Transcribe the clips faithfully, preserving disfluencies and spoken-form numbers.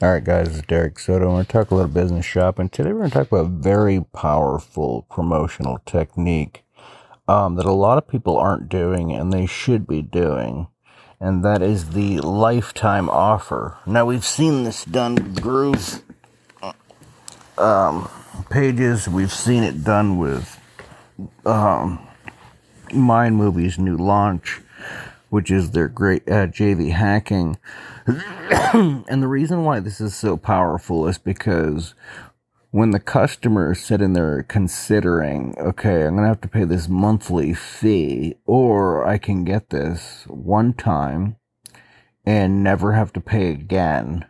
Alright guys, this is Derek Soto, and we're going to talk a little business shopping. Today we're going to talk about a very powerful promotional technique um, that a lot of people aren't doing, and they should be doing, and that is the lifetime offer. Now, we've seen this done with Groove, um, Pages, we've seen it done with um, Mind Movies' new launch, which is their great uh, J V hacking. And the reason why this is so powerful is because when the customer is sitting there considering, okay, I'm going to have to pay this monthly fee, or I can get this one time and never have to pay again,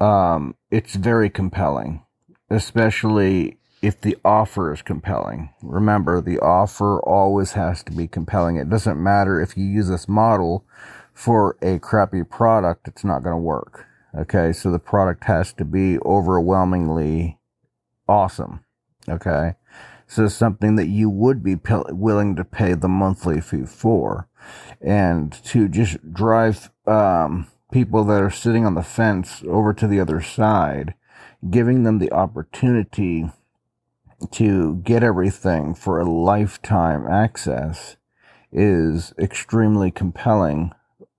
um, it's very compelling, especially if the offer is compelling. Remember, the offer always has to be compelling. It doesn't matter if you use this model for a crappy product, it's not going to work. Okay, so the product has to be overwhelmingly awesome. Okay, so something that you would be p- willing to pay the monthly fee for, and to just drive um, people that are sitting on the fence over to the other side, giving them the opportunity to get everything for a lifetime access is extremely compelling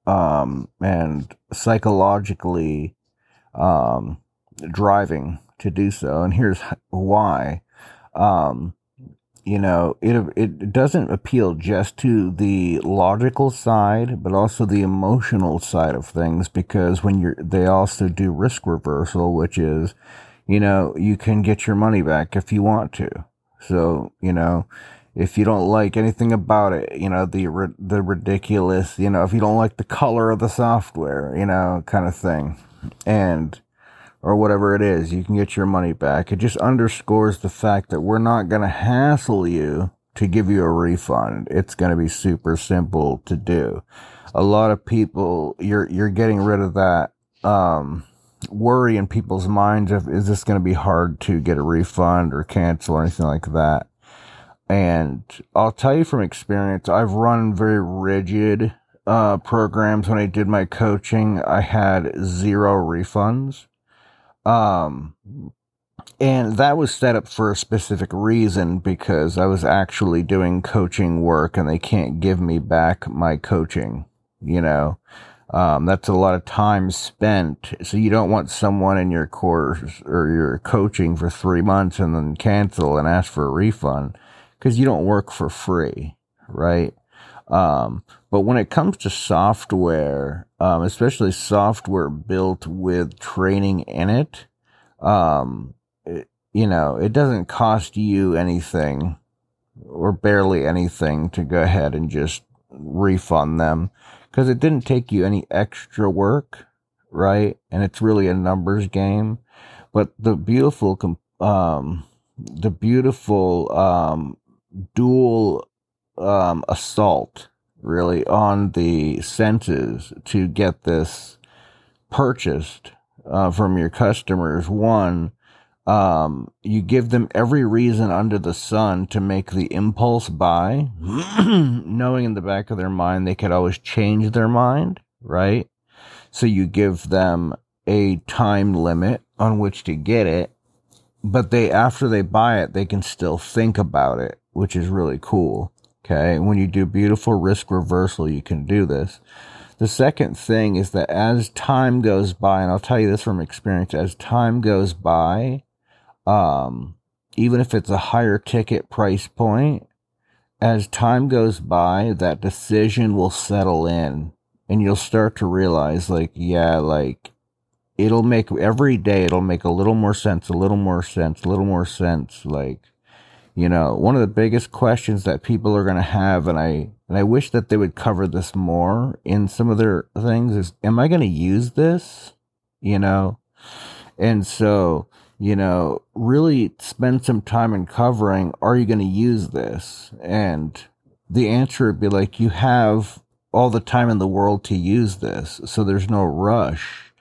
um, and psychologically um, driving to do so. And here's why. Um, you know, it it doesn't appeal just to the logical side, but also the emotional side of things, because when you're, they also do risk reversal, which is, you know, you can get your money back if you want to. So, you know, if you don't like anything about it, you know, the the ridiculous, you know, if you don't like the color of the software, you know, kind of thing, and or whatever it is, you can get your money back. It just underscores the fact that we're not going to hassle you to give you a refund. It's going to be super simple to do. A lot of people, you're you're getting rid of that um worry in people's minds of, is this going to be hard to get a refund or cancel or anything like that? And I'll tell you from experience, I've run very rigid uh, programs. When I did my coaching, I had zero refunds. Um, and that was set up for a specific reason, because I was actually doing coaching work and they can't give me back my coaching, you know. Um, that's a lot of time spent. So you don't want someone in your course or your coaching for three months and then cancel and ask for a refund, because you don't work for free, right? Um, but when it comes to software, um, especially software built with training in it, um, it, you know, it doesn't cost you anything or barely anything to go ahead and just refund them, because it didn't take you any extra work, right? And it's really a numbers game. But the beautiful, um, the beautiful um, dual um, assault, really, on the senses to get this purchased uh, from your customers. One, um, you give them every reason under the sun to make the impulse buy, knowing in the back of their mind they could always change their mind, right? So you give them a time limit on which to get it, but they, after they buy it, they can still think about it, which is really cool, okay? And when you do beautiful risk reversal, you can do this. The second thing is that as time goes by, and I'll tell you this from experience, as time goes by, Um, even if it's a higher ticket price point, as time goes by, that decision will settle in, and you'll start to realize, like, yeah, like, it'll make, every day it'll make a little more sense, a little more sense, a little more sense. Like, you know, one of the biggest questions that people are going to have, and I, and I wish that they would cover this more in some of their things, is, am I going to use this? You know? And so, you know, really spend some time in covering, are you going to use this? And the answer would be like, you have all the time in the world to use this. So there's no rush.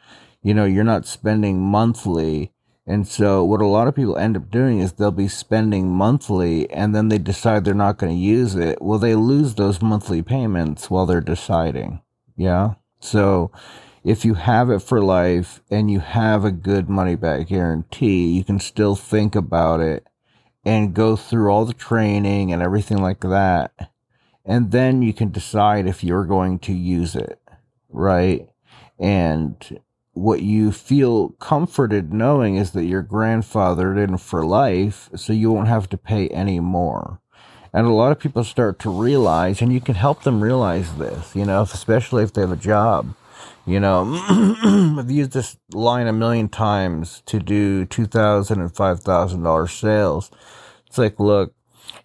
You know, you're not spending monthly. And so what a lot of people end up doing is they'll be spending monthly and then they decide they're not going to use it. Well, they lose those monthly payments while they're deciding. Yeah. So if you have it for life and you have a good money back guarantee, you can still think about it and go through all the training and everything like that. And then you can decide if you're going to use it, right? And what you feel comforted knowing is that you're grandfathered in for life, so you won't have to pay any more. And a lot of people start to realize, and you can help them realize this, you know, especially if they have a job. You know, I've used this line a million times to do two thousand dollars and five thousand dollars sales. It's like, look,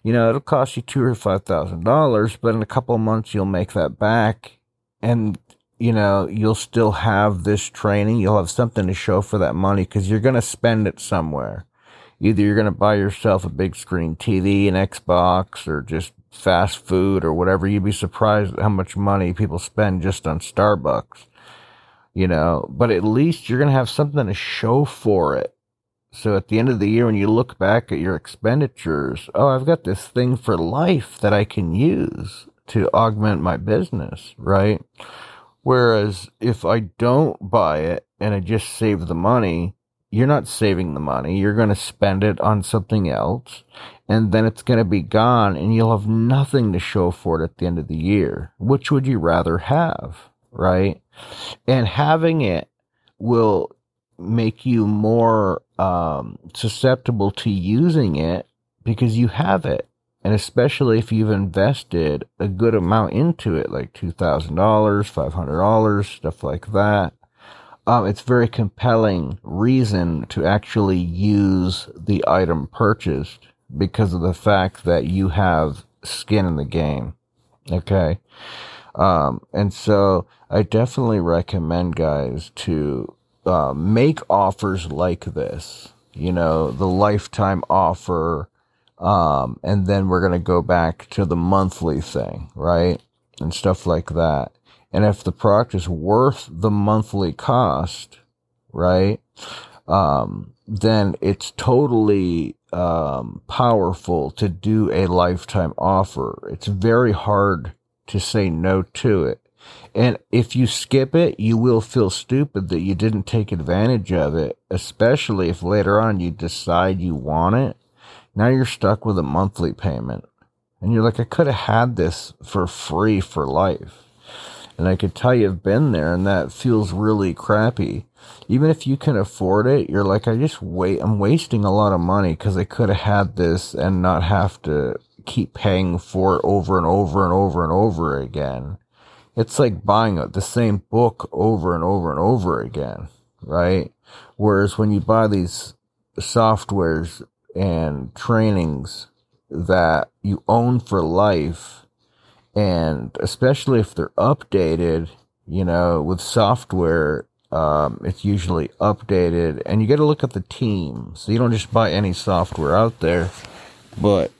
you know, it'll cost you two thousand dollars or five thousand dollars, but in a couple of months you'll make that back. And, you know, you'll still have this training. You'll have something to show for that money because you're going to spend it somewhere. Either you're going to buy yourself a big screen T V, an Xbox, or just fast food or whatever. You'd be surprised at how much money people spend just on Starbucks. You know, but at least you're going to have something to show for it. So at the end of the year, when you look back at your expenditures, oh, I've got this thing for life that I can use to augment my business, right? Whereas if I don't buy it and I just save the money, you're not saving the money. You're going to spend it on something else, and then it's going to be gone, and you'll have nothing to show for it at the end of the year. Which would you rather have? Right? And having it will make you more um, susceptible to using it because you have it. And especially if you've invested a good amount into it, like two thousand dollars, five hundred dollars, stuff like that. Um, it's very compelling reason to actually use the item purchased because of the fact that you have skin in the game. Okay. Um, and so I definitely recommend guys to, uh, make offers like this, you know, the lifetime offer. Um, and then we're going to go back to the monthly thing, right? And stuff like that. And if the product is worth the monthly cost, right? Um, then it's totally, um, powerful to do a lifetime offer. It's very hard to say no to it. And if you skip it, you will feel stupid that you didn't take advantage of it, especially if later on you decide you want it. Now you're stuck with a monthly payment. And you're like, I could have had this for free for life. And I could tell you've been there, and that feels really crappy. Even if you can afford it, you're like, I just wait. I'm wasting a lot of money because I could have had this and not have to keep paying for it over and over and over and over again. It's like buying the same book over and over and over again, right? Whereas when you buy these softwares and trainings that you own for life, and especially if they're updated, you know, with software, um, it's usually updated, and you got to look at the team. So you don't just buy any software out there, but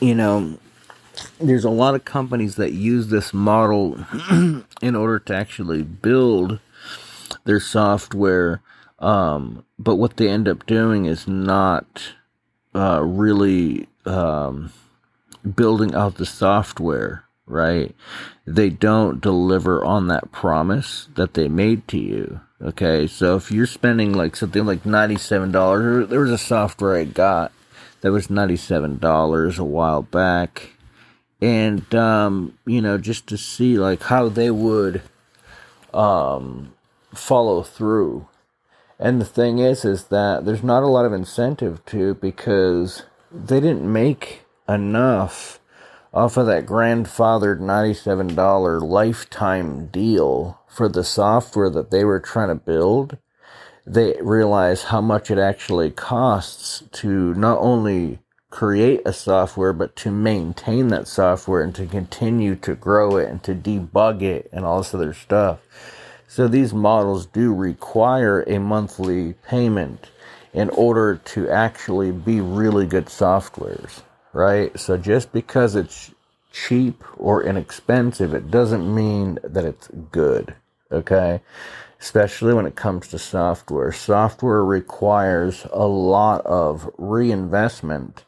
you know, there's a lot of companies that use this model in order to actually build their software. Um, but what they end up doing is not uh, really um, building out the software, right? They don't deliver on that promise that they made to you. Okay, so if you're spending like something like ninety-seven dollars, there was a software I got that was ninety-seven dollars a while back. And, um, you know, just to see like how they would um, follow through. And the thing is, is that there's not a lot of incentive to because they didn't make enough off of that grandfathered ninety-seven dollars lifetime deal for the software that they were trying to build. They realize how much it actually costs to not only create a software, but to maintain that software and to continue to grow it and to debug it and all this other stuff. So these models do require a monthly payment in order to actually be really good softwares, right? So just because it's cheap or inexpensive, it doesn't mean that it's good, okay? Especially when it comes to software. Software requires a lot of reinvestment,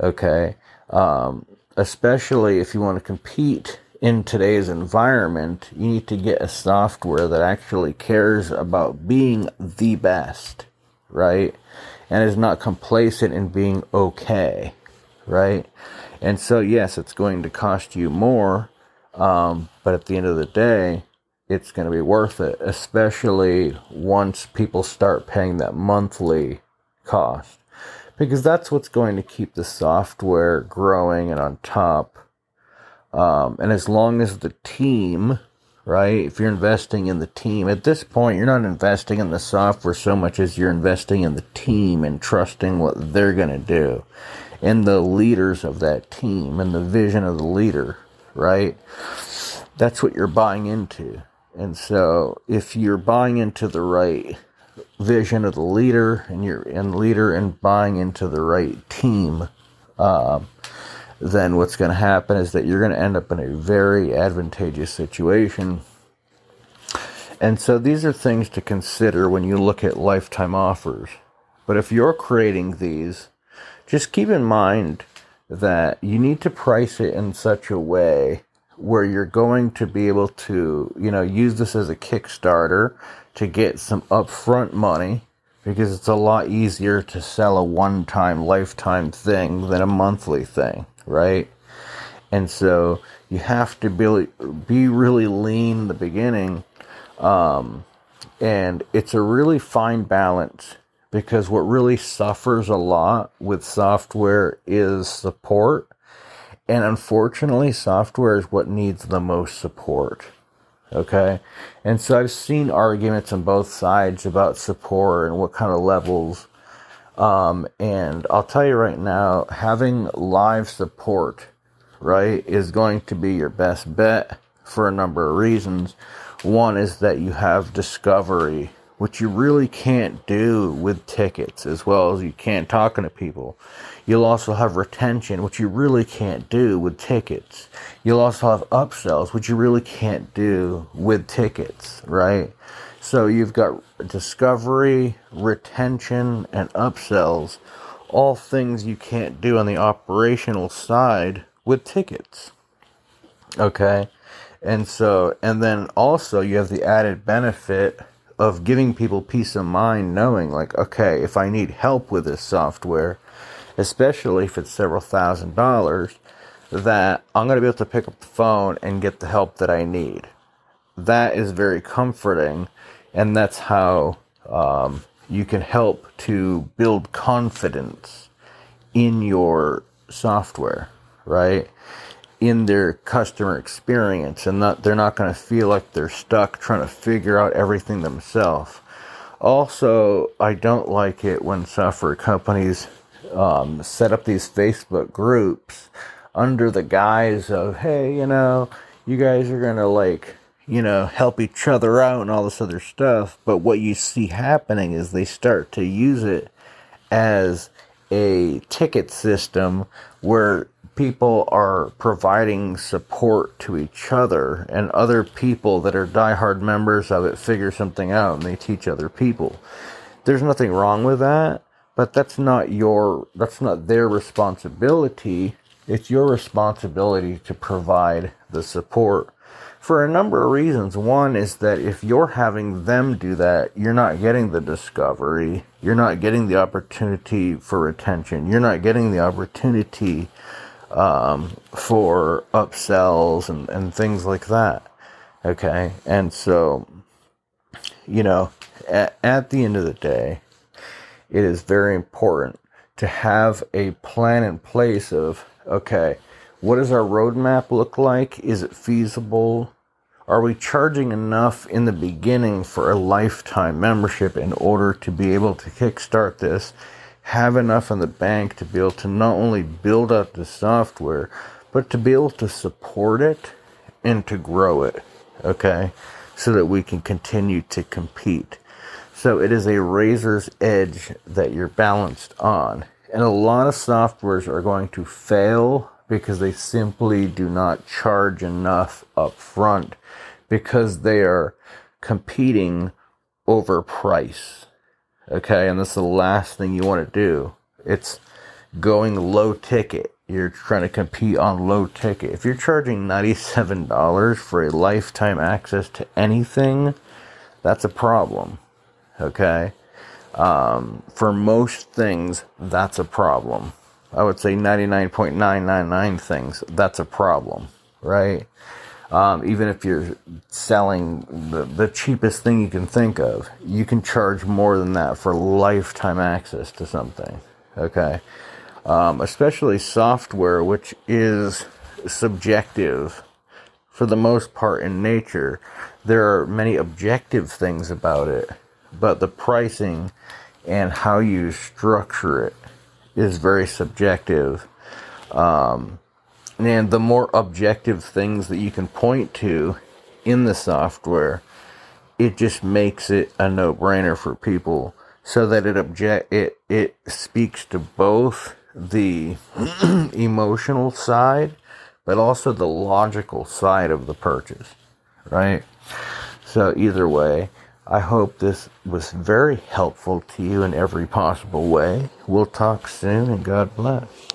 okay? Um, especially if you want to compete in today's environment, you need to get a software that actually cares about being the best, right? And is not complacent in being okay, right? And so, yes, it's going to cost you more, um, but at the end of the day, it's going to be worth it, especially once people start paying that monthly cost. Because that's what's going to keep the software growing and on top. Um, and as long as the team, right, if you're investing in the team, at this point, you're not investing in the software so much as you're investing in the team and trusting what they're going to do and the leaders of that team and the vision of the leader, right? That's what you're buying into. And so if you're buying into the right vision of the leader and you're and leader and buying into the right team, uh, then what's going to happen is that you're going to end up in a very advantageous situation. And so these are things to consider when you look at lifetime offers. But if you're creating these, just keep in mind that you need to price it in such a way where you're going to be able to, you know, use this as a Kickstarter to get some upfront money, because it's a lot easier to sell a one-time, lifetime thing than a monthly thing, right? And so you have to be, be really lean in the beginning, um, and it's a really fine balance, because what really suffers a lot with software is support. And unfortunately, software is what needs the most support, okay? And so I've seen arguments on both sides about support and what kind of levels. Um, and I'll tell you right now, having live support, right, is going to be your best bet for a number of reasons. One is that you have discovery, which you really can't do with tickets, as well as you can't talking to people. You'll also have retention, which you really can't do with tickets. You'll also have upsells, which you really can't do with tickets, right? So you've got discovery, retention, and upsells, all things you can't do on the operational side with tickets, okay? And so, and then also you have the added benefit of giving people peace of mind, knowing like, okay, if I need help with this software, especially if it's several thousand dollars, that I'm going to be able to pick up the phone and get the help that I need. That is very comforting, and that's how um, you can help to build confidence in your software, right? In their customer experience, and not, they're not going to feel like they're stuck trying to figure out everything themselves. Also, I don't like it when software companies um, set up these Facebook groups under the guise of, hey, you know, you guys are going to like, you know, help each other out and all this other stuff. But what you see happening is they start to use it as a ticket system where people are providing support to each other, and other people that are diehard members of it figure something out and they teach other people. There's nothing wrong with that, but that's not your, that's not their responsibility. It's your responsibility to provide the support for a number of reasons. One is that if you're having them do that, you're not getting the discovery. You're not getting the opportunity for retention. You're not getting the opportunity Um, for upsells and, and things like that, okay? And so, you know, at, at the end of the day, it is very important to have a plan in place of, okay, what does our roadmap look like? Is it feasible? Are we charging enough in the beginning for a lifetime membership in order to be able to kickstart this? Have enough in the bank to be able to not only build up the software, but to be able to support it and to grow it, okay? So that we can continue to compete. So it is a razor's edge that you're balanced on. And a lot of softwares are going to fail because they simply do not charge enough up front, because they are competing over price. Okay, and this is the last thing you want to do. It's going low ticket. you're trying to compete on low ticket. If you're charging ninety-seven dollars for a lifetime access to anything, that's a problem, okay? Um, for most things, that's a problem. I would say ninety-nine point nine nine nine things, that's a problem, right? Um, even if you're selling the, the cheapest thing you can think of, you can charge more than that for lifetime access to something, okay? Um, especially software, which is subjective for the most part in nature. There are many objective things about it, but the pricing and how you structure it is very subjective. Um, and the more objective things that you can point to in the software, it just makes it a no-brainer for people, so that it object it it speaks to both the emotional side, but also the logical side of the purchase, right? So either way, I hope this was very helpful to you in every possible way. We'll talk soon, and God bless.